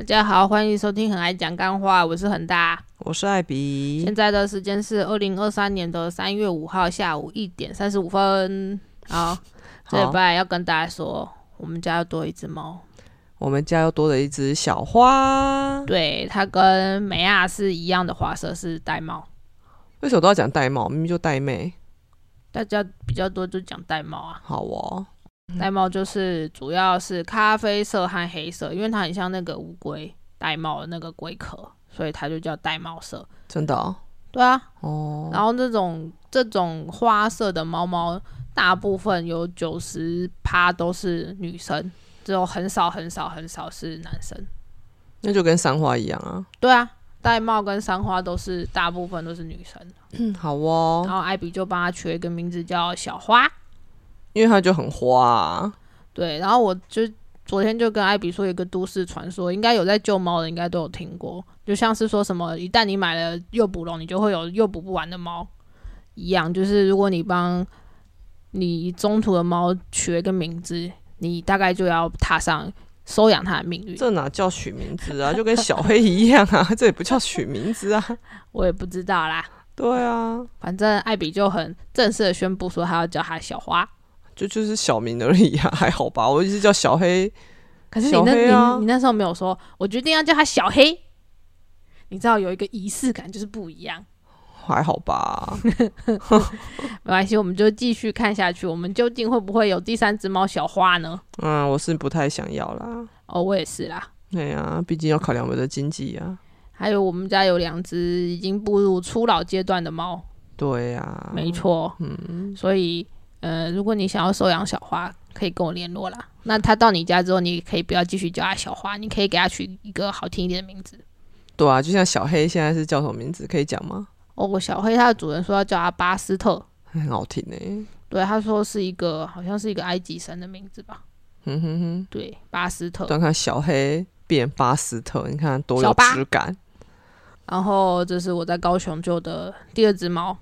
大家好，欢迎收听很爱讲干话，我是恒大，我是艾比。现在的时间是2023年3月5号下午1点35分。好，这礼拜要跟大家说，我们家又多一只猫，我们家又多了一只小花。对，它跟美亚是一样的花色，是玳瑁。为什么都要讲玳瑁？明明就玳妹，大家比较多就讲玳瑁啊。好哦。玳瑁就是主要是咖啡色和黑色，因为它很像那个乌龟玳瑁的那个龟壳，所以它就叫玳瑁色。真的哦？对啊。哦。然后这种花色的猫猫，大部分有90%都是女生，只有很少是男生。那就跟三花一样啊。对啊，玳瑁跟三花都是大部分都是女生。嗯，好哦。然后艾比就帮他取一个名字叫小花。因为它就很花啊。对，然后我就昨天就跟艾比说，有一个都市传说，应该有在救猫的应该都有听过，就像是说什么一旦你买了诱捕笼，你就会有诱捕不完的猫一样，就是如果你帮你中途的猫取一个名字，你大概就要踏上收养它的命运。这哪叫取名字啊？就跟小黑一样啊。这也不叫取名字啊。我也不知道啦。对啊，反正艾比就很正式的宣布说他要叫他小花，就是小名而已啊，还好吧。我一直叫小黑，可是你 你那时候没有说我决定要叫他小黑，你知道有一个仪式感，就是不一样。还好吧。没关系，我们就继续看下去，我们究竟会不会有第三只猫小花呢？嗯，我是不太想要啦。哦，我也是啦。对啊，毕竟要考量我的经济啊，还有我们家有2只已经步入初老阶段的猫。对啊，没错。嗯，所以如果你想要收养小花，可以跟我联络啦。那他到你家之后，你可以不要继续叫他小花，你可以给他取一个好听一点的名字。对啊，就像小黑现在是叫什么名字可以讲吗？哦，小黑他的主人说要叫他巴斯特，很好听耶。对，他说是一个好像是一个埃及神的名字吧。嗯哼哼，对，巴斯特。看小黑变巴斯特，你看多有质感。然后这是我在高雄救的第2只猫，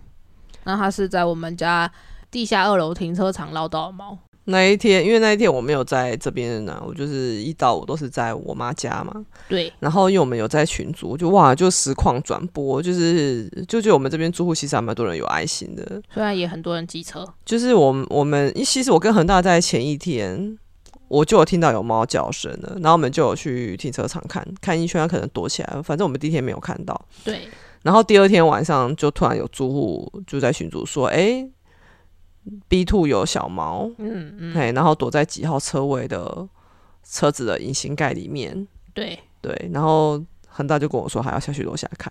那它是在我们家地下2楼停车场捞到的猫。那一天，因为那一天我没有在这边呢，我就是1到5都是在我妈家嘛。对。然后因为我们有在群组，就哇，就实况转播，就我们这边住户其实还蛮多人有爱心的，虽然也很多人机车。就是我们其实我跟恒大在前一天，我就有听到有猫叫声了，然后我们就有去停车场看一圈，它可能躲起来了，反正我们第一天没有看到。对。然后第二天晚上就突然有住户就在群组说，欸B2 有小猫，然后躲在几号车位的车子的隐形盖里面。对，然后恒大就跟我说还要下去楼下看，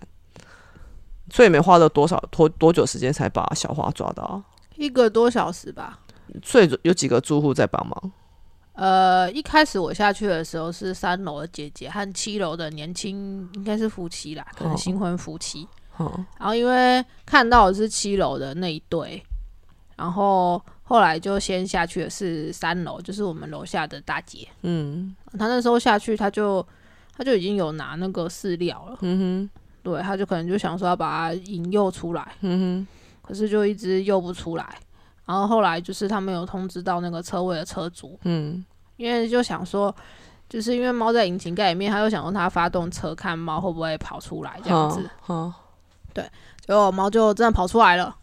所以没花了多久时间才把小花抓到，1个多小时吧。所以有几个住户在帮忙。一开始我下去的时候是3楼的姐姐和7楼的年轻，应该是夫妻啦，可能新婚夫妻。然后因为看到的是7楼的那一对。然后后来就先下去的是3楼，就是我们楼下的大姐。嗯，她那时候下去，她就已经有拿那个饲料了。嗯哼，对，她就可能就想说要把它引诱出来。嗯哼，可是就一直诱不出来。然后后来就是他们有通知到那个车位的车主。嗯，因为就想说，就是因为猫在引擎盖里面，他又想用它发动车看猫会不会跑出来这样子。好，对，结果猫就真的跑出来了。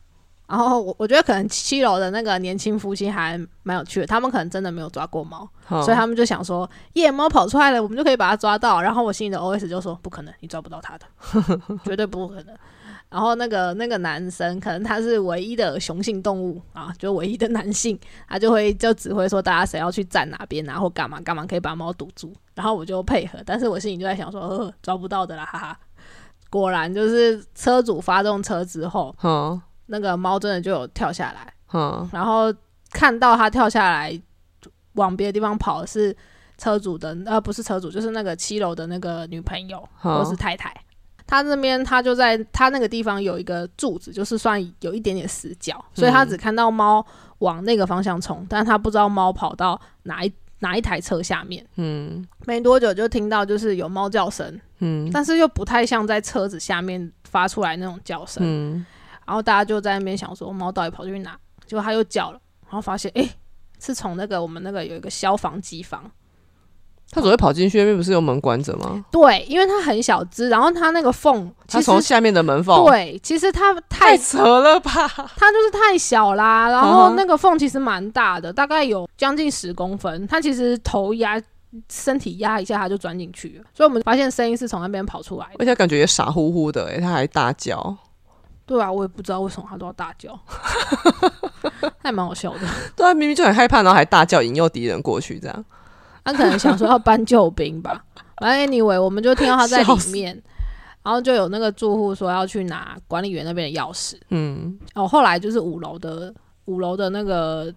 然后我觉得可能7楼的那个年轻夫妻还蛮有趣的，他们可能真的没有抓过猫，所以他们就想说夜猫跑出来了，我们就可以把它抓到。然后我心里的 OS 就说不可能，你抓不到它的，绝对不可能。然后那个男生可能他是唯一的雄性动物啊，就唯一的男性，他就指挥说大家谁要去站哪边啊，或干嘛干嘛，可以把猫堵住。然后我就配合，但是我心里就在想说抓不到的啦，哈哈。果然就是车主发动车之后，那个猫真的就有跳下来。然后看到它跳下来往别的地方跑的是车主的不是车主，就是那个7楼的那个女朋友或是太太。她那边她就在她那个地方有一个柱子，就是算有一点点死角，所以她只看到猫往那个方向冲，但她不知道猫跑到哪一台车下面。没多久就听到就是有猫叫声，但是又不太像在车子下面发出来那种叫声。然后大家就在那边想说猫到底跑去哪，结果它又叫了，然后发现是从那个我们那个有一个消防机房他总会跑进去，因为不是有门关着吗？对，因为它很小只，然后它那个缝，它从下面的门缝。对，其实它太扯了吧？它就是太小啦，然后那个缝其实蛮大的，大概有将近10公分。它其实头压，身体压一下，它就钻进去了。所以我们发现声音是从那边跑出来的，而且感觉也傻乎乎的、欸，它还大叫。对啊，我也不知道为什么他都要大叫，还蛮好笑的。对啊，明明就很害怕，然后还大叫引诱敌人过去，这样。他可能想说要搬救兵吧，反正 anyway 我们就听到他在里面，然后就有那个住户说要去拿管理员那边的钥匙。嗯，哦，后来就是五楼的那个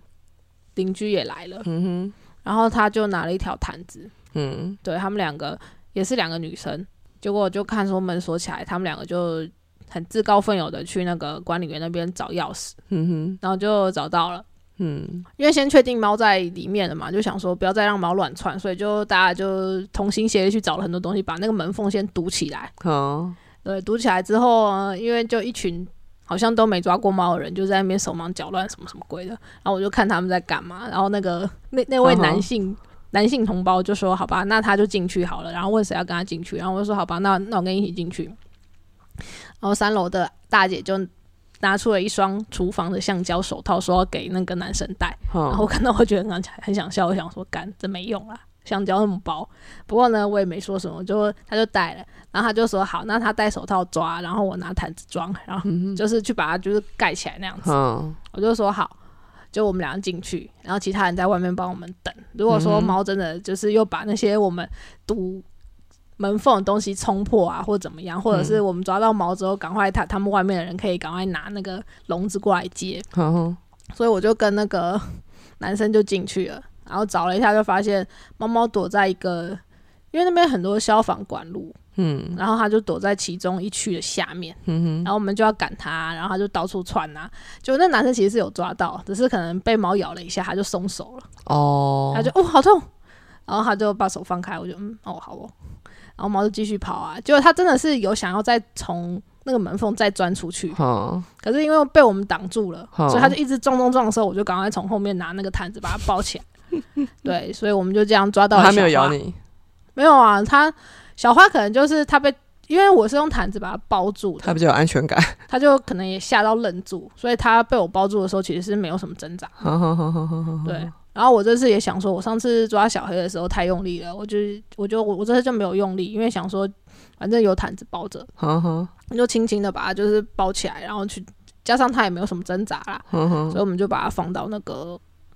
邻居也来了，嗯哼，然后他就拿了一条毯子，嗯，对他们两个也是两个女生，结果我就看说门锁起来，他们两个就很自告奋勇的去那个管理员那边找钥匙，嗯哼，然后就找到了。嗯，因为先确定猫在里面了嘛，就想说不要再让猫乱窜，所以就大家就同心协力去找了很多东西，把那个门缝先堵起来。哦，对，堵起来之后，因为就一群好像都没抓过猫的人就在那边手忙脚乱什么什么鬼的，然后我就看他们在干嘛，然后那位男性同胞就说好吧，那他就进去好了，然后问谁要跟他进去，然后我就说好吧，那我跟你一起进去。然后三楼的大姐就拿出了一双厨房的橡胶手套，说要给那个男生戴。然后我看到我觉得很想笑，我想说干这没用啦，橡胶那么薄。不过呢我也没说什么，就他就戴了，然后他就说好，那他戴手套抓，然后我拿毯子装，然后就是去把它就是盖起来那样子。我就说好，就我们俩进去，然后其他人在外面帮我们等。如果说猫真的就是又把那些我们堵门缝的东西冲破啊，或者怎么样，或者是我们抓到毛之后赶快他们外面的人可以赶快拿那个笼子过来接。所以我就跟那个男生就进去了，然后找了一下就发现猫猫躲在一个，因为那边很多消防管路，嗯，然后他就躲在其中一区的下面，嗯，然后我们就要赶他，然后他就到处窜啊，就那男生其实是有抓到，只是可能被猫咬了一下他就松手了。哦，他就哦好痛，然后他就把手放开，我就哦好哦，然后猫就继续跑啊，结果它真的是有想要再从那个门缝再钻出去，可是因为被我们挡住了，所以它就一直撞的时候，我就赶快从后面拿那个毯子把它包起来。对，所以我们就这样抓到了小花。它没有咬你？没有啊，它小花可能就是它被，因为我是用毯子把它包住的，它比较有安全感，它就可能也吓到愣住，所以它被我包住的时候其实是没有什么挣扎。对。然后我这次也想说，我上次抓小黑的时候太用力了，我这次就没有用力，因为想说反正有毯子包着，就轻轻的把它就是包起来，然后去加上它也没有什么挣扎啦，所以我们就把它放到那个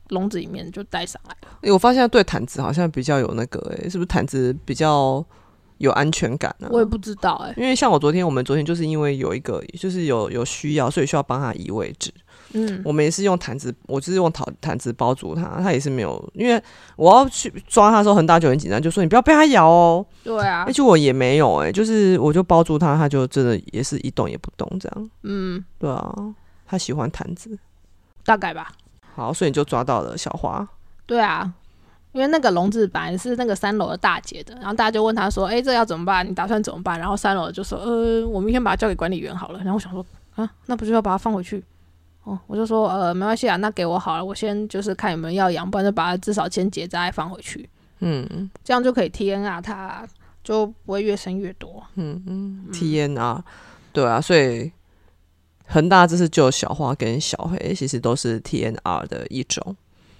笼子里面就带上来了。我发现对毯子好像比较有那个、欸，是不是毯子比较有安全感啊？我也不知道哎、欸，因为像我们昨天就是因为有一个就是有需要，所以需要帮它移位置。嗯，我们也是用毯子，我就是用毯子包住它，它也是没有，因为我要去抓它的时候，恒大就很紧张，就说你不要被它咬哦。对啊，而且我也没有就是我就包住它，它就真的也是一动也不动这样。嗯，对啊，它喜欢毯子，大概吧。好，所以你就抓到了小花。对啊，因为那个笼子本来是那个三楼的大姐的，然后大家就问她说：“哎、欸，这要怎么办？你打算怎么办？”然后三楼就说：“我明天把它交给管理员好了。”然后我想说：“啊，那不就要把它放回去？”哦，我就说没关系啊，那给我好了，我先就是看有没有要养，不然就把它至少先结扎放回去，嗯，这样就可以 TNR 它就不会越生越多，嗯嗯 ，TNR 对啊，所以恒大这次救小花跟小黑其实都是 TNR 的一种，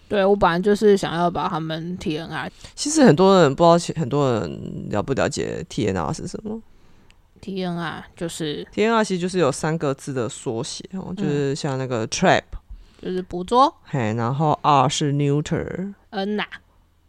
对我本来就是想要把他们 TNR， 其实很多人不知道，很多人了不了解 TNR 是什么。TNR 就是 TNR 其实就是有3个字的缩写、嗯、就是像那个 trap 就是捕捉，然后 R 是 neuter N 啊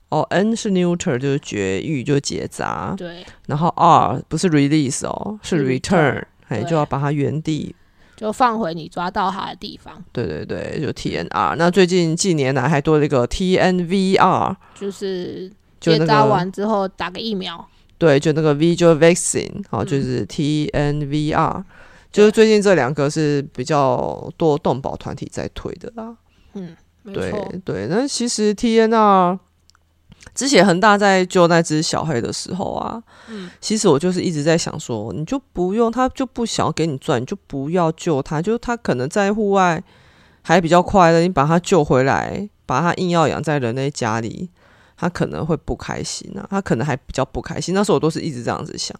哦 N 是 neuter 就是绝育就是结扎，对，然后 R 不是 release 哦是 return 就要把它原地就放回你抓到它的地方，对对对就 TNR。 那最近近年来还多了一个 TNVR 就是结扎完之后打个疫苗，对，就那个 V 就是 vaccine、哦、就是 TNVR、嗯、就是最近这2个是比较多动保团体在推的啦。嗯，没错，对，那其实 TNR 之前恒大在救那只小黑的时候啊、嗯、其实我就是一直在想说你就不用，他就不想给你赚，你就不要救他，就他可能在户外还比较快乐，你把他救回来，把他硬要养在人类家里，他可能会不开心啊，他可能还比较不开心。那时候我都是一直这样子想，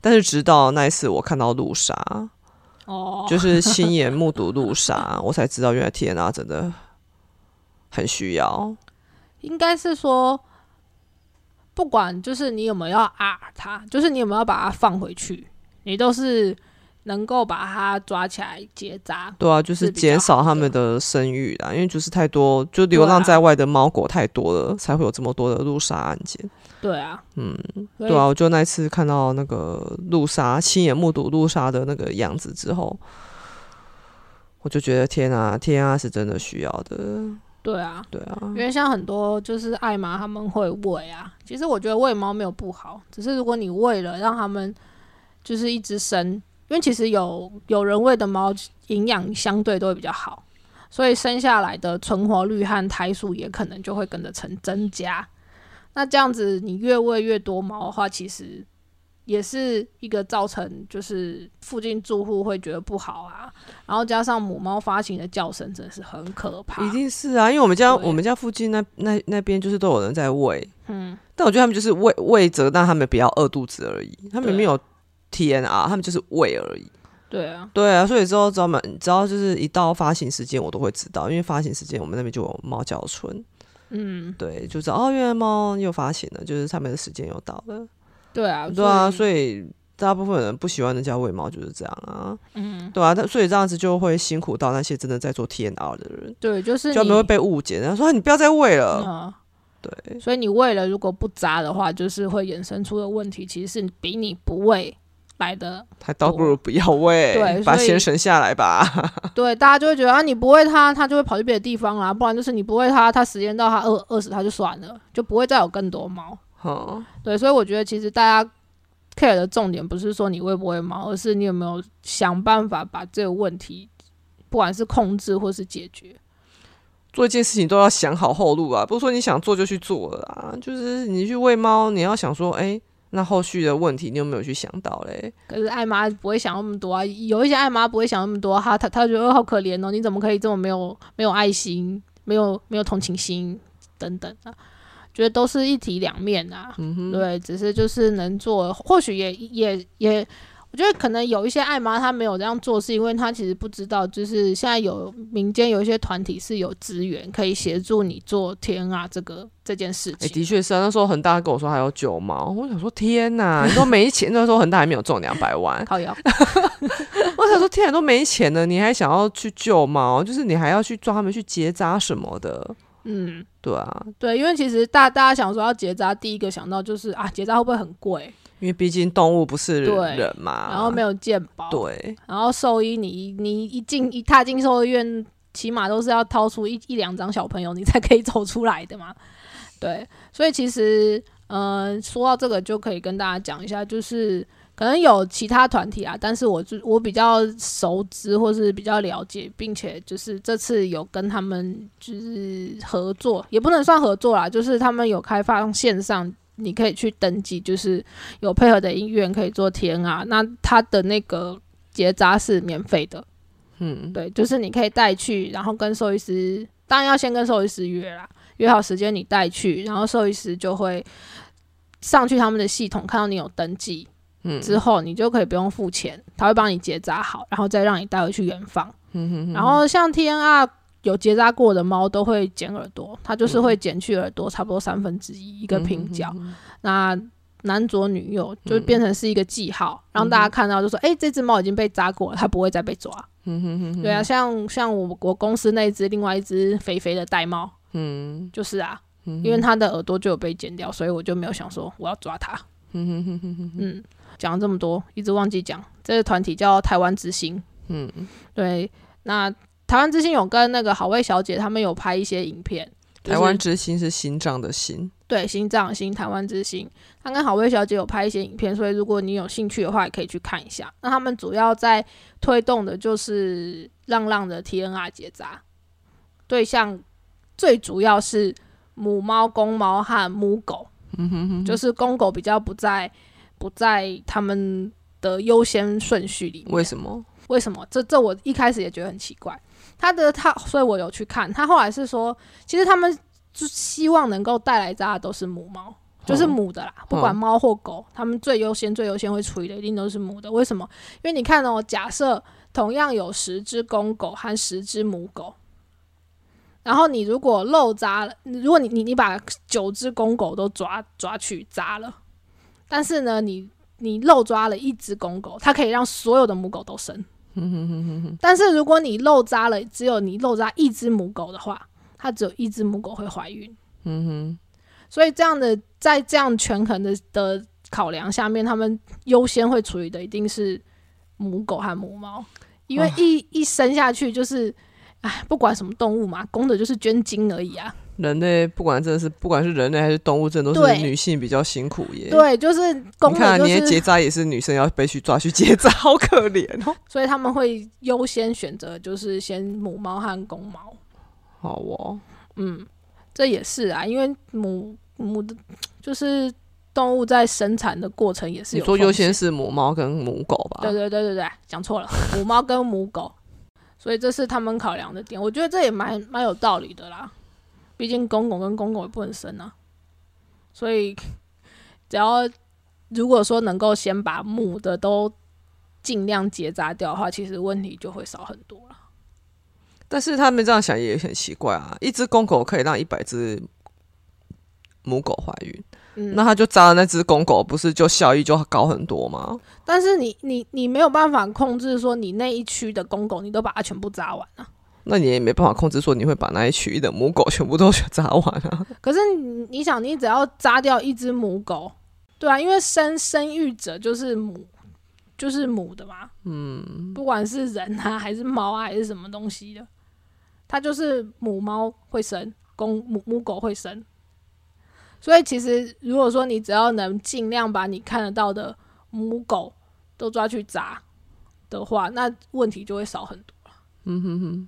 但是直到那一次我看到路杀，就是亲眼目睹路杀，我才知道原来 TNR 真的很需要。应该是说，不管就是你有没有要它，就是你有没有把它放回去，你都是能够把它抓起来结扎。对啊，就是减少他们的生育啦，因为就是太多，就流浪在外的猫狗太多了，才会有这么多的路杀案件。对啊，嗯，对啊，我就那一次看到那个路杀，亲眼目睹路杀的那个样子之后，我就觉得天啊，天啊，是真的需要的。对啊，对啊，因为像很多就是爱妈他们会喂啊，其实我觉得喂猫没有不好，只是如果你喂了让他们就是一直生，因为其实有人喂的猫营养相对都会比较好，所以生下来的存活率和胎数也可能就会跟着增加。那这样子你越喂越多猫的话，其实也是一个造成就是附近住户会觉得不好啊，然后加上母猫发情的叫声真的是很可怕。一定是啊，因为我们家附近那边就是都有人在喂，嗯，但我觉得他们就是喂着让他们不要饿肚子而已，他们没有 TNR， 他们就是喂而已。对啊，对啊，所以之后只要就是一到发情时间我都会知道，因为发情时间我们那边就有猫叫春，嗯，对，就知道哦，原来猫又发情了，就是他们的时间又到了。对啊，对啊，所以大部分人不喜欢人家喂猫就是这样啊，嗯，对啊，所以这样子就会辛苦到那些真的在做 TNR 的人，对，就是你就没会被误解，然后说你不要再喂了，嗯，对，所以你喂了如果不扎的话，就是会衍生出的问题，其实是比你不喂来的，还倒不如不要喂，对，把钱省下来吧。对，大家就会觉得啊，你不喂它，它就会跑去别的地方啦，不然就是你不喂它，它时间到它饿死它就算了，就不会再有更多猫。对，所以我觉得其实大家 care 的重点不是说你喂不喂猫，而是你有没有想办法把这个问题不管是控制或是解决。做一件事情都要想好后路啊，不是说你想做就去做了啊，就是你去喂猫你要想说那后续的问题你有没有去想到嘞？可是爱妈不会想那么多啊，有一些爱妈不会想那么多，她觉得好可怜哦，你怎么可以这么没有爱心，没有同情心等等啊，觉得都是一体两面啊，嗯，对，只是就是能做，或许也，我觉得可能有一些爱妈她没有这样做，是因为她其实不知道，就是现在有民间有一些团体是有资源可以协助你做 TNR 这件事情。的确是啊，那时候恒大跟我说还有九毛，我想说天哪，你都没钱，那时候恒大还没有中200万，靠腰，我想说天哪，都没钱了，你还想要去救猫，就是你还要去抓他们去结扎什么的。嗯，对啊，对，因为其实大家想说要结扎，第一个想到就是啊，结扎会不会很贵？因为毕竟动物不是人嘛，然后没有健保，对，然后兽医你一踏进兽医院，起码都是要掏出一两张小朋友，你才可以走出来的嘛。对，所以其实说到这个就可以跟大家讲一下，就是可能有其他团体啊，但是我比较熟知或是比较了解，并且就是这次有跟他们就是合作，也不能算合作啦，就是他们有开放线上你可以去登记，就是有配合的医院可以做 TNR， 那他的那个结扎是免费的，嗯，对，就是你可以带去，然后跟兽医师，当然要先跟兽医师约啦，约好时间你带去，然后兽医师就会上去他们的系统，看到你有登记之后你就可以不用付钱，他会帮你结扎好，然后再让你带回去原放，嗯，然后像 TNR 有结扎过的猫都会剪耳朵，它就是会剪去耳朵差不多1/3一个平角，那男左女右就变成是一个记号，让大家看到就说这只猫已经被扎过了，它不会再被抓，对啊，像我公司那一只另外一只肥肥的玳瑁，就是啊，因为它的耳朵就有被剪掉，所以我就没有想说我要抓它。嗯，讲了这么多一直忘记讲，这个团体叫台湾之星，嗯，对，那台湾之星有跟那个好味小姐他们有拍一些影片，就是，台湾之星是心脏的心，对，心脏的心，台湾之星，他跟好味小姐有拍一些影片，所以如果你有兴趣的话也可以去看一下。那他们主要在推动的就是浪浪的 TNR 结扎对象，最主要是母猫、公猫和母狗，就是公狗比较不在他们的优先顺序里面。为什么这我一开始也觉得很奇怪，所以我有去看他，后来是说其实他们就希望能够带来大家都是母猫，就是母的啦，不管猫或狗，他们最优先会处理的一定都是母的。为什么？因为你看哦，假设同样有10只公狗和10只母狗，然后你如果漏扎了，如果你把9只公狗都抓去扎了，但是呢你漏抓了1只公狗，它可以让所有的母狗都生。但是如果你漏扎了，只有你漏扎1只母狗的话，它只有1只母狗会怀孕。所以这样的在这样权衡 的考量下面，他们优先会处理的一定是母狗和母猫，因为一生下去就是不管什么动物嘛，公的就是捐精而已啊。人类不管是人类还是动物，真的都是女性比较辛苦耶。对，就是公的就是你看啊，连结扎也是女生要被去抓去结扎，好可怜哦。所以他们会优先选择就是先母猫和公猫。好哦，嗯，这也是啊，因为母的就是动物在生产的过程也是有风险。你说优先是母猫跟母狗吧？对，讲错了，母猫跟母狗。所以这是他们考量的点，我觉得这也蛮有道理的啦。毕竟公狗跟公狗也不能生啊，所以只要如果说能够先把母的都尽量结扎掉的话，其实问题就会少很多了。但是他们这样想也很奇怪啊，一只公狗可以让100只母狗怀孕，那他就扎了那只公狗，不是就效益就高很多吗？但是你没有办法控制说你那一区的公狗你都把它全部扎完啊，那你也没办法控制说你会把那一区的母狗全部都扎完啊。可是你想，你只要扎掉1只母狗，对啊，因为生育者就是母的嘛，不管是人啊还是猫啊还是什么东西的，它就是母猫会生，母狗会生。所以其实如果说你只要能尽量把你看得到的母狗都抓去扎的话，那问题就会少很多了。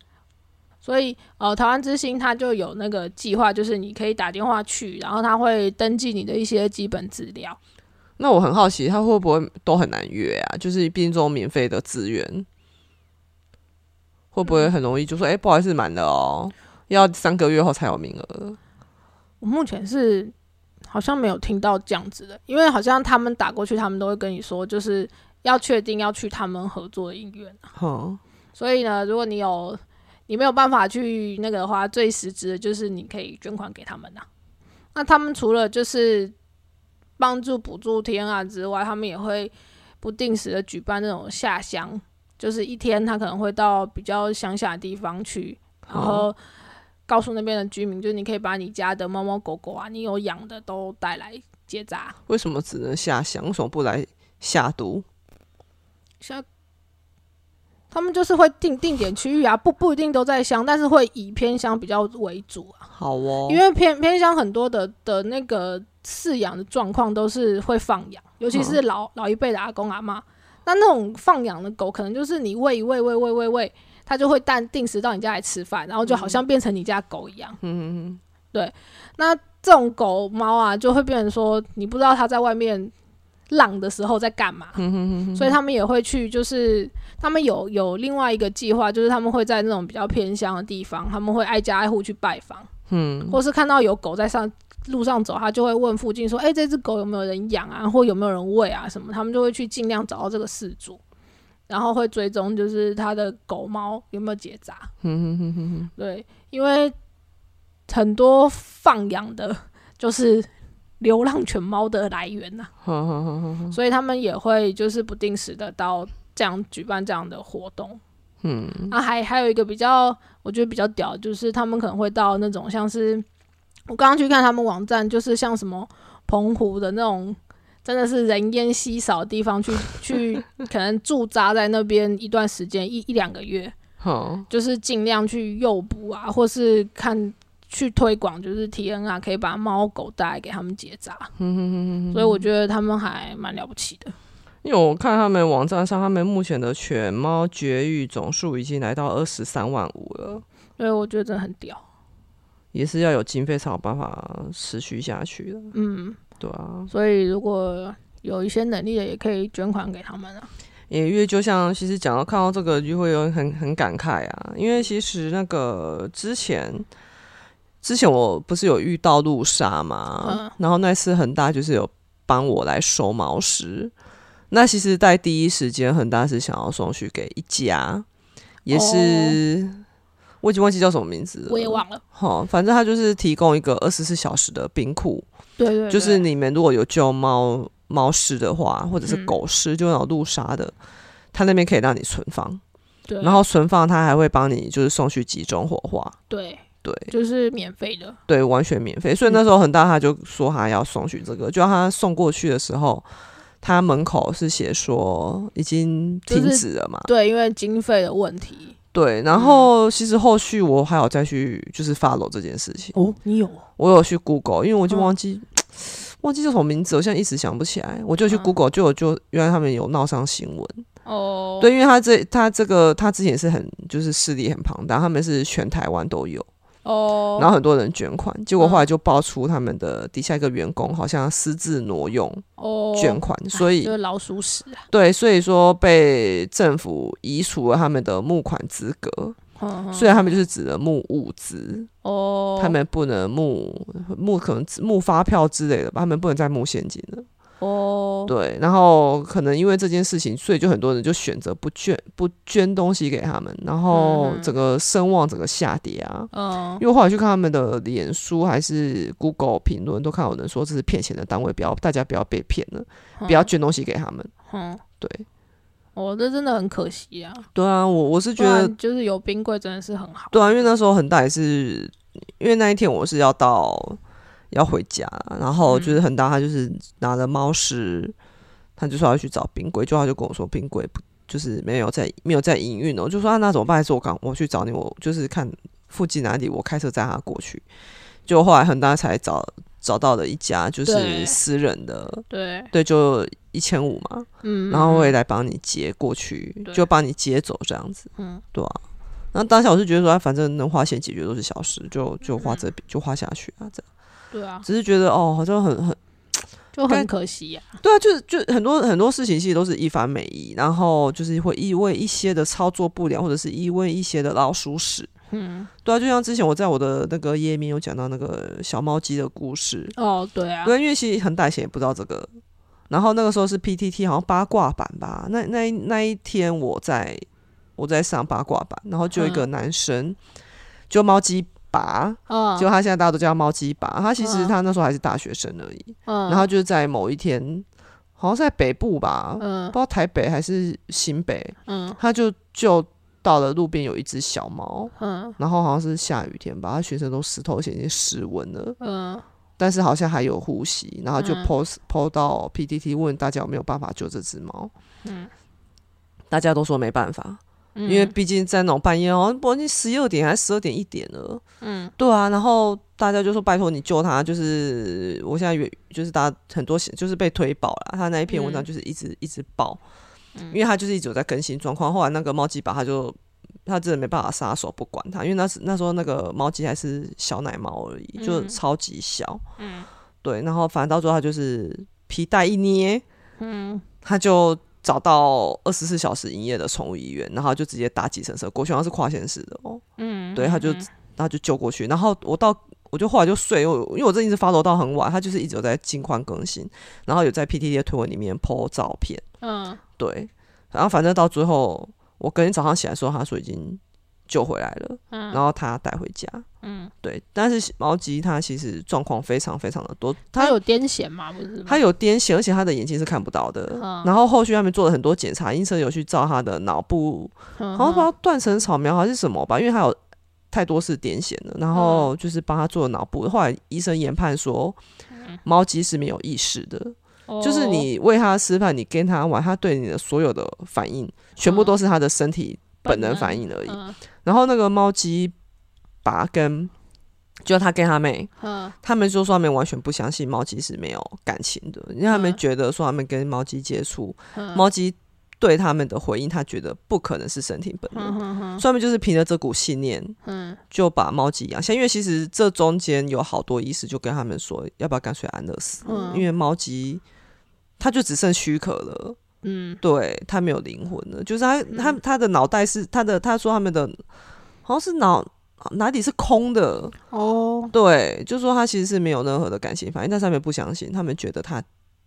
所以台湾之星它就有那个计划，就是你可以打电话去，然后它会登记你的一些基本资料。那我很好奇，它会不会都很难约啊？就是毕竟这种免费的资源，会不会很容易就说不好意思满了哦，要3个月后才有名额？我目前是好像没有听到这样子的，因为好像他们打过去，他们都会跟你说就是要确定要去他们合作的医院。所以呢，如果你没有办法去那个的话，最实质的就是你可以捐款给他们啊。那他们除了就是帮助补助TNR之外，他们也会不定时的举办那种下乡，就是一天他可能会到比较乡下的地方去，然后告诉那边的居民，就是你可以把你家的猫猫狗狗啊，你有养的都带来结扎。为什么只能下乡？为什么不来下都？他们就是会定点区域啊，不一定都在乡，但是会以偏乡比较为主啊。好哦，因为偏乡很多的那个饲养的状况都是会放养，尤其是老一辈的阿公阿嬷，那种放养的狗，可能就是你喂，它就会定时到你家来吃饭，然后就好像变成你家狗一样。对，那这种狗猫啊，就会变成说你不知道它在外面浪的时候在干嘛。所以他们也会去，就是他们有另外一个计划，就是他们会在那种比较偏乡的地方，他们会挨家挨户去拜访，或是看到有狗在路上走，他就会问附近说这只狗有没有人养啊，或有没有人喂啊什么，他们就会去尽量找到这个饲主，然后会追踪就是他的狗猫有没有结扎。对，因为很多放养的就是流浪犬猫的来源啊。所以他们也会就是不定时的到这样举办这样的活动。还有一个比较我觉得比较屌，就是他们可能会到那种像是我刚刚去看他们网站，就是像什么澎湖的那种真的是人烟稀少的地方去可能驻扎在那边一段时间，1-2个月，就是尽量去诱捕啊，或是看去推广，就是 TNR 可以把猫狗带来给他们结扎。所以我觉得他们还蛮了不起的，因为我看他们网站上，他们目前的犬猫绝育总数已经来到23.5万了。对，我觉得真的很屌，也是要有经费才有办法持续下去的。对啊，所以如果有一些能力的也可以捐款给他们啊。因为就像其实讲到看到这个就会有很感慨啊，因为其实那个之前之前我不是有遇到路杀嘛、然后那次恒大就是有帮我来收毛师，那其实在第一时间恒大是想要送去给一家，也是、我已经忘记叫什么名字了，我也忘了、反正他就是提供一个24小时的冰库， 对，就是你们如果有救猫尸的话或者是狗尸、就那种路杀的，他那边可以让你存放，对，然后存放他还会帮你就是送去集中火化，对，就是免费的，对，完全免费。所以那时候恒大他就说他要送去这个，就他送过去的时候他门口是写说已经停止了嘛、对，因为经费的问题，对，然后其实后续我还有再去就是 follow 这件事情。哦，你有？我有去 Google， 因为我就忘记叫什么名字，我现在一时想不起来，我就去 Google， 就原来他们有闹上新闻。哦，对，因为他之前也是很就是势力很庞大，他们是全台湾都有。哦，然后很多人捐款，结果后来就爆出他们的底下一个员工好像私自挪用捐款，所以就是老鼠屎啊。对，所以说被政府移除了他们的募款资格，所以他们就是只能募物资，他们不能募可能募发票之类的吧，他们不能再募现金了。对，然后可能因为这件事情，所以就很多人就选择不捐东西给他们，然后整个声望整个下跌啊。因为后来去看他们的脸书还是 Google 评论，都看有人说这是骗钱的单位，大家不要被骗了，不要捐东西给他们。对，这真的很可惜啊。对啊，我是觉得就是有冰柜真的是很好。对啊，因为那时候恒大也是，因为那一天我是要回家，然后就是恒大他就是拿了猫尸，他就说要去找冰柜，就他就跟我说冰柜就是没有在营运了，我就说那怎么办？还是我去找你，我就是看附近哪里，我开车载他过去。就后来恒大才找到了一家就是私人的，对，就1500嘛，然后会来帮你接过去，就帮你接走这样子，对啊。然后当下我是觉得说，反正能花钱解决都是小事，就花下去啊，这样。对啊，只是觉得好像很可惜呀、啊。对啊，就很多很多事情其实都是一番美意，然后就是会因为一些的操作不良，或者是因为一些的老鼠屎。对啊，就像之前我在我的那个页面有讲到那个小猫鸡的故事。对啊，对，因为其实很大以前也不知道这个，然后那个时候是 PTT 好像八卦版吧，那一天我在上八卦版，然后就有一个男生就猫鸡。就他现在大家都叫猫鸡拔，他其实他那时候还是大学生而已，然后就是在某一天好像是在北部吧，不知道台北还是新北，他就到了路边有一只小猫，然后好像是下雨天吧，他全身都湿透，已经湿温了，但是好像还有呼吸，然后就 po 到 PTT 问大家有没有办法救这只猫，大家都说没办法，因为毕竟在那种半夜好像不经12点还是12点1点了，对啊，然后大家就说拜托你救他，就是我现在就是大家很多就是被推爆了，他那一篇文章就是一直爆，因为他就是一直有在更新状况。后来那个猫鸡把他真的没办法撒手不管他，因为那时候那个猫鸡还是小奶猫而已，就超级小，对，然后反正到最后他就是皮带一捏，他就。找到24小时营业的宠物医院，然后就直接打计程车过去，好像是跨县市的对，他就救过去，然后我就后来就睡，因为我这一直follow到很晚，他就是一直有在近况更新，然后有在 PTT 的推文里面 po 照片，对，然后反正到最后我隔天早上起来说他说已经救回来了，然后他带回家，对，但是毛吉他其实状况非常非常的多，他有癫痫吗？不是，他有癫痫，而且他的眼睛是看不到的，然后后续他们做了很多检查，医生有去照他的脑部，好像把他断层扫描还是什么吧，因为他有太多次癫痫了，然后就是帮他做了脑部，后来医生研判说毛吉是没有意识的，就是你喂他吃饭，你跟他玩，他对你的所有的反应全部都是他的身体本能反应而已，然后那个猫鸡拔就他跟他妹，他们就说他们完全不相信猫鸡是没有感情的，因为他们觉得说他们跟猫鸡接触，猫鸡对他们的回应他觉得不可能是身体本能，所以他们就是凭着这股信念，就把猫鸡养下，因为其实这中间有好多医师就跟他们说要不要干脆安乐死，因为猫鸡他就只剩躯壳了，对，他没有灵魂了，就是他的脑袋是他说他们的好像是哪里是空的哦，对，就说他其实是没有任何的感情反应，但是他们不相信，他们觉得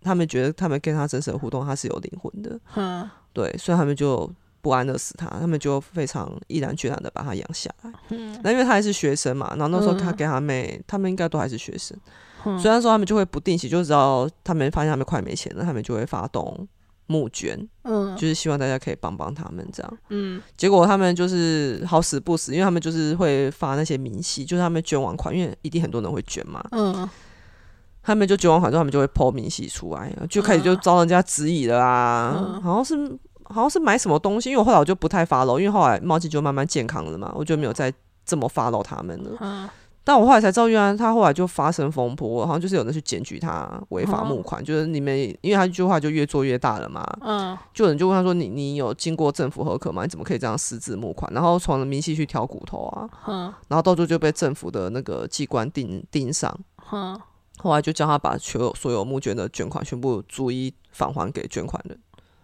他们跟他真实的互动他是有灵魂的，嗯，对，所以他们就不安乐死他，他们就非常毅然决然的把他养下来，嗯，那因为他还是学生嘛，然后那时候他跟他妹，他们应该都还是学生，嗯，所以那时候他们就会不定期，就知道他们发现他们快没钱了，他们就会发动募捐，嗯，就是希望大家可以帮帮他们这样，嗯，结果他们就是好死不死，因为他们就是会发那些明细，就是他们捐完款，因为一定很多人会捐嘛，嗯，他们就捐完款之后，他们就会 po 明细出来，就开始就遭人家质疑了啊，嗯，好像是买什么东西，因为我后来我就不太 follow， 因为后来猫姐就慢慢健康了嘛，我就没有再这么 follow 他们了，嗯，但我后来才知道，原来他后来就发生风波，好像就是有人去检举他违法募款，就是你们，因为他就话就越做越大了嘛，嗯，就有人就问他说你有经过政府核可吗？你怎么可以这样私自募款？然后从明细去挑骨头啊，嗯，然后到最后就被政府的那个机关盯上，嗯，后来就叫他把所有募捐的捐款全部逐一返还给捐款人，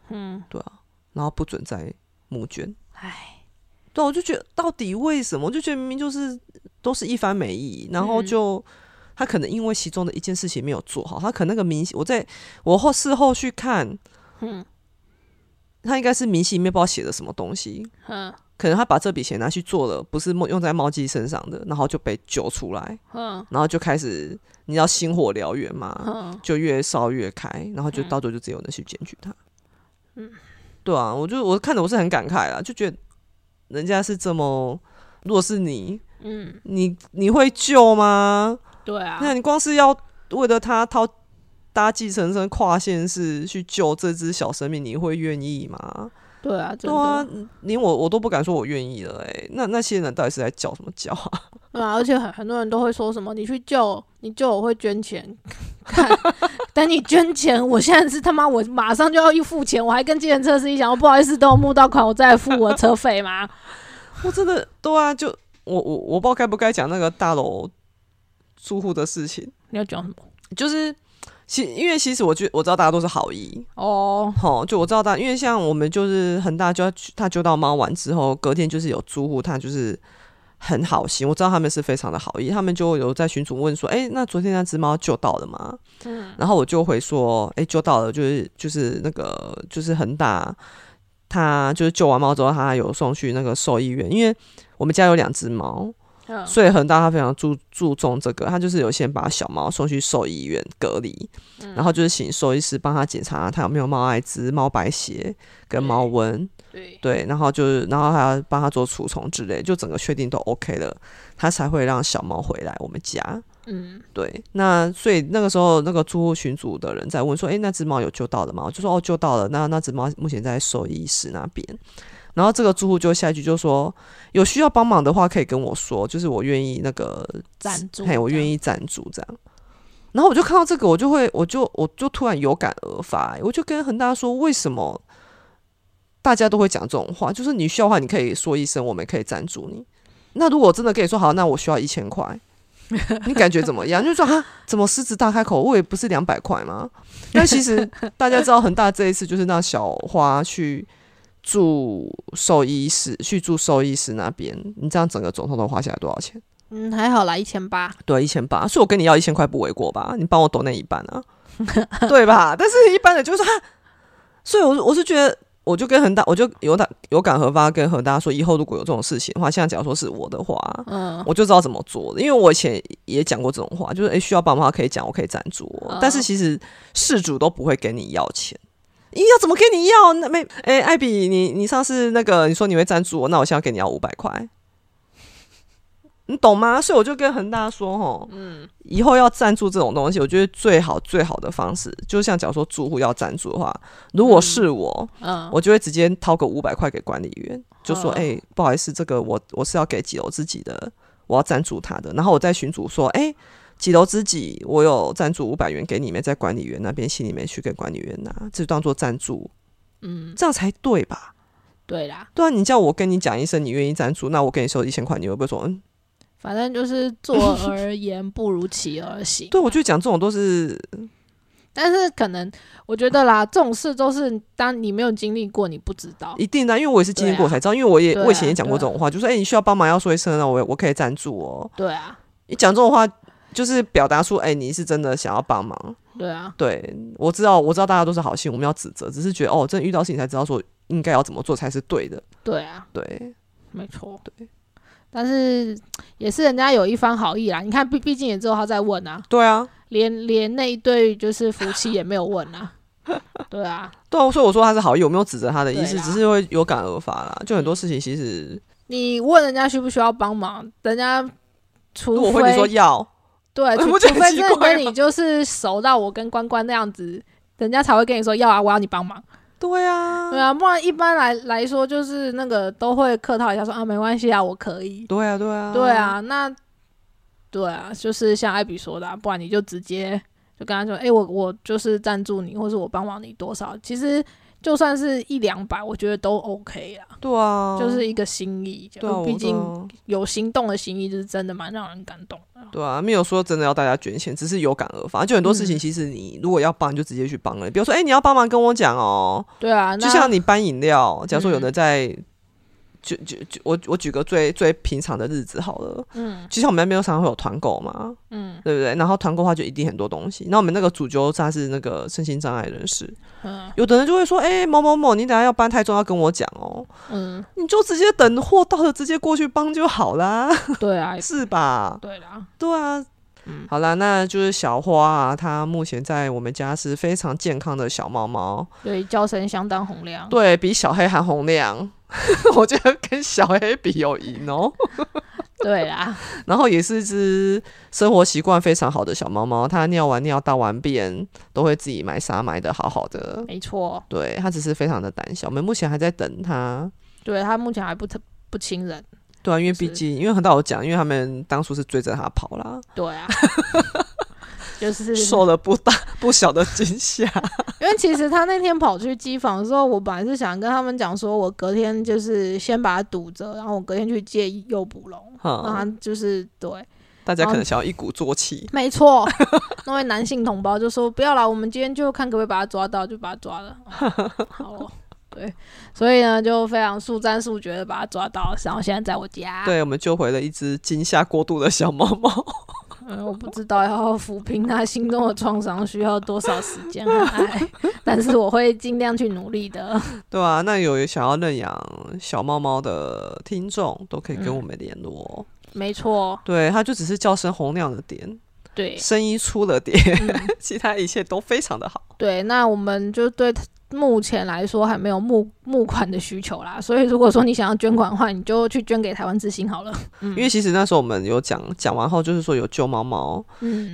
嗯，对啊，然后不准再募捐，哎，对，我就觉得到底为什么？我就觉得明明就是。都是一番美意，然后就他可能因为其中的一件事情没有做好，他可能那个明细，我事后去看，嗯，他应该是明细里面不知道写的什么东西，嗯，可能他把这笔钱拿去做了，不是用在猫姬身上的，然后就被揪出来，嗯，然后就开始你知道星火燎原嘛，嗯，就越烧越开，然后就到最后就只有人去检举他，嗯，对啊，我看着我是很感慨啦，就觉得人家是这么，如果是你。嗯，你会救吗？对啊，那你光是要为了他搭计程车跨县市去救这只小生命，你会愿意吗？对啊，真的，对啊，连我都不敢说我愿意了，欸，那些人到底是在叫什么叫啊？对啊，而且很多人都会说什么，你去救，你救我会捐钱，等你捐钱，我现在是他妈我马上就要一付钱，我还跟计程车司机讲，我不好意思，等我募到款，我再来付我的车费吗？我真的，对啊，就。我不知道该不该讲那个大楼住户的事情。你要讲什么？就是因为其实我知道大家都是好意哦，好，就我知道因为像我们就是很大，就他揪到猫完之后，隔天就是有住户他就是很好心，我知道他们是非常的好意，他们就有在群组问说，欸，那昨天那只猫救到了吗？嗯，然后我就回说，欸，救到了，就是那个就是很大。他就是救完猫之后，他还有送去那个兽医院，因为我们家有两只猫，所以恒大他非常注重这个，他就是有先把小猫送去兽医院隔离，然后就是请兽医师帮他检查他有没有猫艾滋、猫白血跟猫瘟，对，然后就是然后还要帮他做除虫之类，就整个确定都 OK 了，他才会让小猫回来我们家。嗯，对，那所以那个时候那个住户群组的人在问说，那只猫有救到了吗？我就说哦，救到了，那只猫目前在兽医师那边。然后这个住户就下一句就说，有需要帮忙的话可以跟我说，就是我愿意那个赞助，嘿，我愿意赞助这样。然后我就看到这个，我就突然有感而发，我就跟恒大说，为什么大家都会讲这种话？就是你需要的话，你可以说一声，我们可以赞助你。那如果真的跟你说好，那我需要1000块。你感觉怎么样？就说啊，怎么狮子大开口？我也不是200块吗？但其实大家知道，恒大这一次就是让小花去住兽医师，那边。你这样整个总统都花下来多少钱？嗯，还好啦，1800。对，1800。所以我跟你要1000块不为过吧？你帮我抖那一半啊，对吧？但是一般的就是说，啊，所以我是觉得。我就跟恒大，我就有感而发，跟恒大说，以后如果有这种事情的话，现在假如说是我的话，嗯，我就知道怎么做了，因为我以前也讲过这种话，就是需要帮忙可以讲，我可以赞助，哦，但是其实事主都不会给你要钱，要怎么跟你要？那没，艾比，你上次那个你说你会赞助我，那我现在给你要500块，你懂吗？所以我就跟恒大说，吼，嗯，以后要赞助这种东西，我觉得最好的方式，就像假如说住户要赞助的话，如果是我，嗯，我就会直接掏个500块给管理员，就说，不好意思，这个我是要给几楼知己的，我要赞助他的，然后我在群组说，几楼知己，我有赞助500元给你们，在管理员那边心里面去给管理员拿，就当做赞助，嗯，这样才对吧？对啦，对啊，你叫我跟你讲一声，你愿意赞助，那我给你收1000块，你会不会说，嗯？反正就是坐而言不如起而行，啊，对，我就讲这种都是但是可能我觉得啦，这种事都是当你没有经历过，你不知道。一定的，因为我也是经历过才知道，因为我以前也讲过这种话，就说你需要帮忙要说一声，那我可以赞助哦。对啊，你讲这种话就是表达出你是真的想要帮忙。对啊，对，我知道大家都是好心，我们要指责，只是觉得真的遇到事情才知道说应该要怎么做才是对的。对啊，对，没错，对。但是也是人家有一番好意啦，你看毕竟也只有他在问啊。对啊，连那一对就是夫妻也没有问啊。对啊，对啊，所以我说他是好意，我没有指责他的意思，只是会有感而发啦。就很多事情其实、你问人家需不需要帮忙，人家除非我会你说要，对，除非真的跟你就是熟到我跟关关那样子，人家才会跟你说要啊，我要你帮忙。对啊，对啊，不然一般来说就是那个都会客套一下说啊，没关系啊，我可以。对啊，对啊，对啊，那对啊，就是像艾比说的、不然你就直接就跟他说，我就是赞助你，或是我帮忙你多少，其实就算是100-200，我觉得都 OK 啦。对啊，就是一个心意，对啊，毕竟有行动的心意，就是真的蛮让人感动的。对啊，没有说真的要大家捐钱，只是有感而发。就很多事情，其实你如果要帮，就直接去帮了。比如说，你要帮忙跟我讲哦。对啊，就像你搬饮料，假如说有的在，我举个最平常的日子好了。嗯，就像我们那边常常会有团购嘛，对不对？然后团购的话就一定很多东西。那我们那个主揪他是那个身心障碍人士，有的人就会说，某某某，你等一下要搬太重要跟我讲哦。你就直接等货到了直接过去帮就好啦。对啊，是吧？对啦，对啊。好啦，那就是小花啊，她目前在我们家是非常健康的小猫猫，对，叫声相当洪亮，对比小黑还洪亮。我觉得跟小黑比有赢哦。对啦，然后也是一只生活习惯非常好的小猫猫，它尿完尿大完便都会自己埋沙埋的好好的，没错，对，它只是非常的胆小，我们目前还在等它，对，它目前还不亲人。对啊，因为毕竟因为很大我讲，因为他们当初是追着他跑啦。对啊，就是受了不小的惊吓。因为其实他那天跑去机房的时候，我本来是想跟他们讲说，我隔天就是先把他堵着，然后我隔天去借诱捕笼，让他就是对。大家可能想要一鼓作气。没错，那位男性同胞就说：“不要啦，我们今天就看可不可以把他抓到，就把他抓了。”好了。对，所以呢，就非常速战速决的把它抓到，然后现在在我家。对，我们救回了一只惊吓过度的小猫猫。我不知道要抚平它心中的创伤需要多少时间和爱，但是我会尽量去努力的。对啊，那有想要认养小猫猫的听众都可以跟我们联络。没错，对，它就只是叫声洪亮的点。对，声音粗了点，其他一切都非常的好。对，那我们就对目前来说还没有募款的需求啦，所以如果说你想要捐款的话，你就去捐给台湾之星好了。因为其实那时候我们有讲完后，就是说有救猫猫，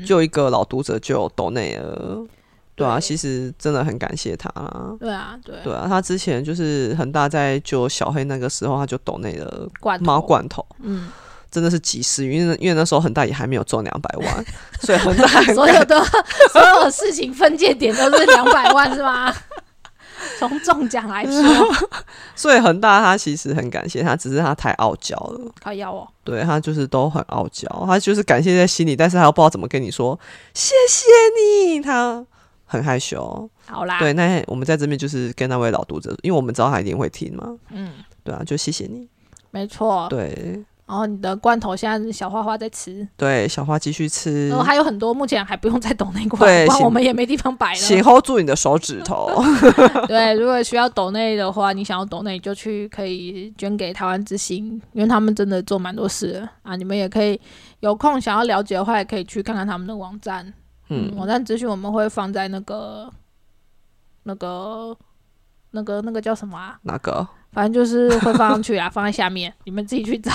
就一个老读者就有donate了。对啊，其实真的很感谢他啦。对啊，对啊，他之前就是很大在救小黑那个时候，他就donate了猫罐头。真的是几十，因为那时候恒大也还没有中200万，所以恒大所有事情分界点都是200万是吗？从中奖来说，所以恒大他其实很感谢他，只是他太傲娇了。他要哦，对，他就是都很傲娇，他就是感谢在心里，但是他又不知道怎么跟你说谢谢你，他很害羞。好啦，对，那我们在这边就是跟那位老读者，因为我们知道他一定会听嘛。对啊，就谢谢你，没错，对。然后你的罐头现在小花花在吃，对，小花继续吃，然后还有很多目前还不用再抖内罐，对，不然我们也没地方摆了，请 hold 住你的手指头。对，如果需要抖内的话，你想要抖内就去可以捐给台湾之星，因为他们真的做蛮多事了啊，你们也可以有空想要了解的话，也可以去看看他们的网站。网站资讯我们会放在那个叫什么啊？哪个？反正就是会放上去啦，放在下面，你们自己去找。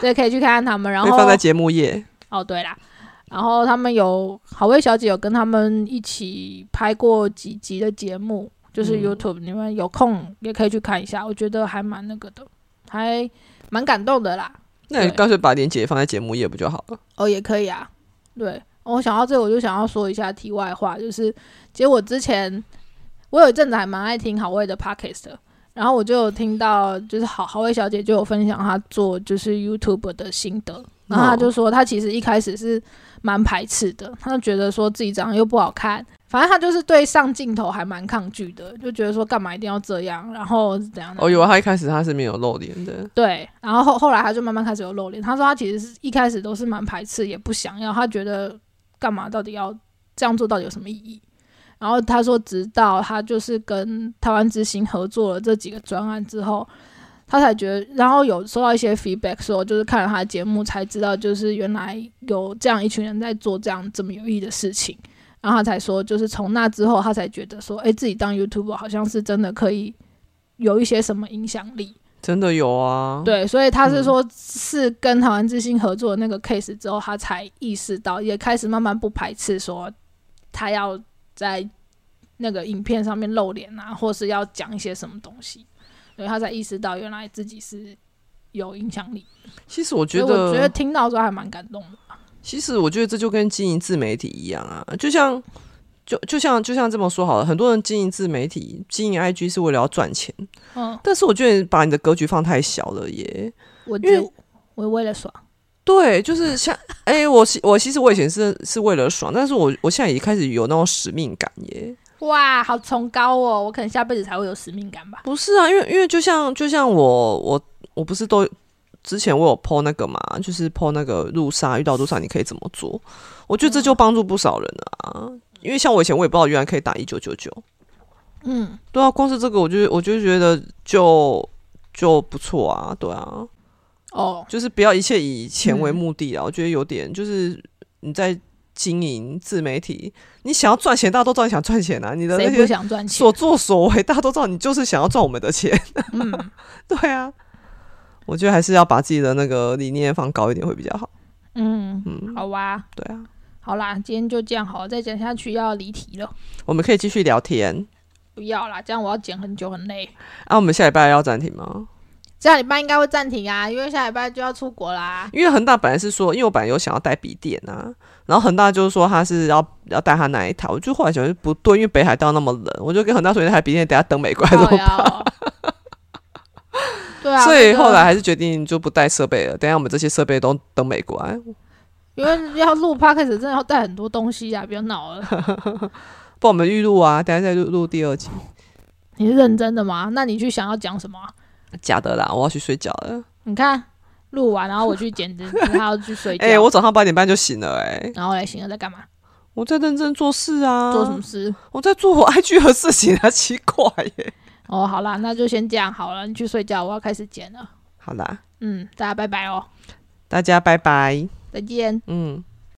对，可以去看看他们，然后放在节目页。哦，对啦，然后他们有好味小姐有跟他们一起拍过几集的节目，就是 YouTube，你们有空也可以去看一下，我觉得还蛮那个的，还蛮感动的啦。那你干脆把链接放在节目页不就好了？哦，也可以啊。对，我想到这，我就想要说一下题外话，就是其实我之前我有一阵子还蛮爱听好味的 Podcast 的。然后我就有听到，就是好味小姐就有分享她做就是 YouTube 的心得，然后她就说她其实一开始是蛮排斥的，她就觉得说自己长得又不好看，反正他就是对上镜头还蛮抗拒的，就觉得说干嘛一定要这样，然后怎样。哦，有啊，他一开始他是没有露脸的。对，然后 后来他就慢慢开始有露脸。他说他其实是一开始都是蛮排斥，也不想要，他觉得干嘛到底要这样做，到底有什么意义。然后他说直到他就是跟台湾之星合作了这几个专案之后，他才觉得，然后有收到一些 feedback 说，就是看了他的节目才知道，就是原来有这样一群人在做这样这么有意义的事情。然后他才说，就是从那之后他才觉得说，哎，自己当 YouTuber 好像是真的可以有一些什么影响力。真的有啊。对，所以他是说是跟台湾之星合作的那个 case 之后，他才意识到，也开始慢慢不排斥说他要在那个影片上面露脸啊，或是要讲一些什么东西，所以他才意识到原来自己是有影响力。其实我觉得听到之后还蛮感动的。其实我觉得这就跟经营自媒体一样啊，就像这么说好了，很多人经营自媒体、经营 IG 是为了要赚钱，但是我觉得把你的格局放太小了耶。我为了爽。对，就是像我其实我以前是为了爽，但是我现在也开始有那种使命感耶。哇，好崇高哦！我可能下辈子才会有使命感吧？不是啊，因为就像我不是都之前我有 po 那个嘛，就是 po 那个路杀，遇到路杀你可以怎么做？我觉得这就帮助不少人啊。因为像我以前我也不知道原来可以打1999，嗯，对啊，光是这个我就觉得就不错啊，对啊，哦，就是不要一切以钱为目的啊，我觉得有点就是你在经营自媒体，你想要赚钱，大家都知道你想赚钱啊。你的那些所作所为，大家都知道你就是想要赚我们的钱。嗯，对啊，我觉得还是要把自己的那个理念放高一点会比较好。嗯，好啊，对啊，好啦，今天就这样好了，再讲下去要离题了。我们可以继续聊天。不要啦，这样我要剪很久，很累。啊，我们下礼拜要暂停吗？下礼拜应该会暂停啊，因为下礼拜就要出国啦。因为恒大本来是说，因为我本来有想要带笔电啊，然后恒大就是说他是要带他那一台，我就后来想说不对，因为北海道那么冷，我就跟恒大说那台笔电等下等美国怎么办？对啊，所以后来还是决定就不带设备了，等一下我们这些设备都等美国，因为要录 podcast 真的要带很多东西啊，不要闹了。不，我们预录啊，等一下再录第二集。你是认真的吗？那你去想要讲什么？假的啦，我要去睡觉了。你看录完然后我去剪辑，他要去睡觉。我早上8:30就醒了。然后来醒了在干嘛？我在认真做事啊。做什么事？我在做我 IG 的事情啊，奇怪耶。哦，好啦，那就先这样好了，你去睡觉，我要开始剪了。好啦，大家拜拜哦。大家拜拜，再见。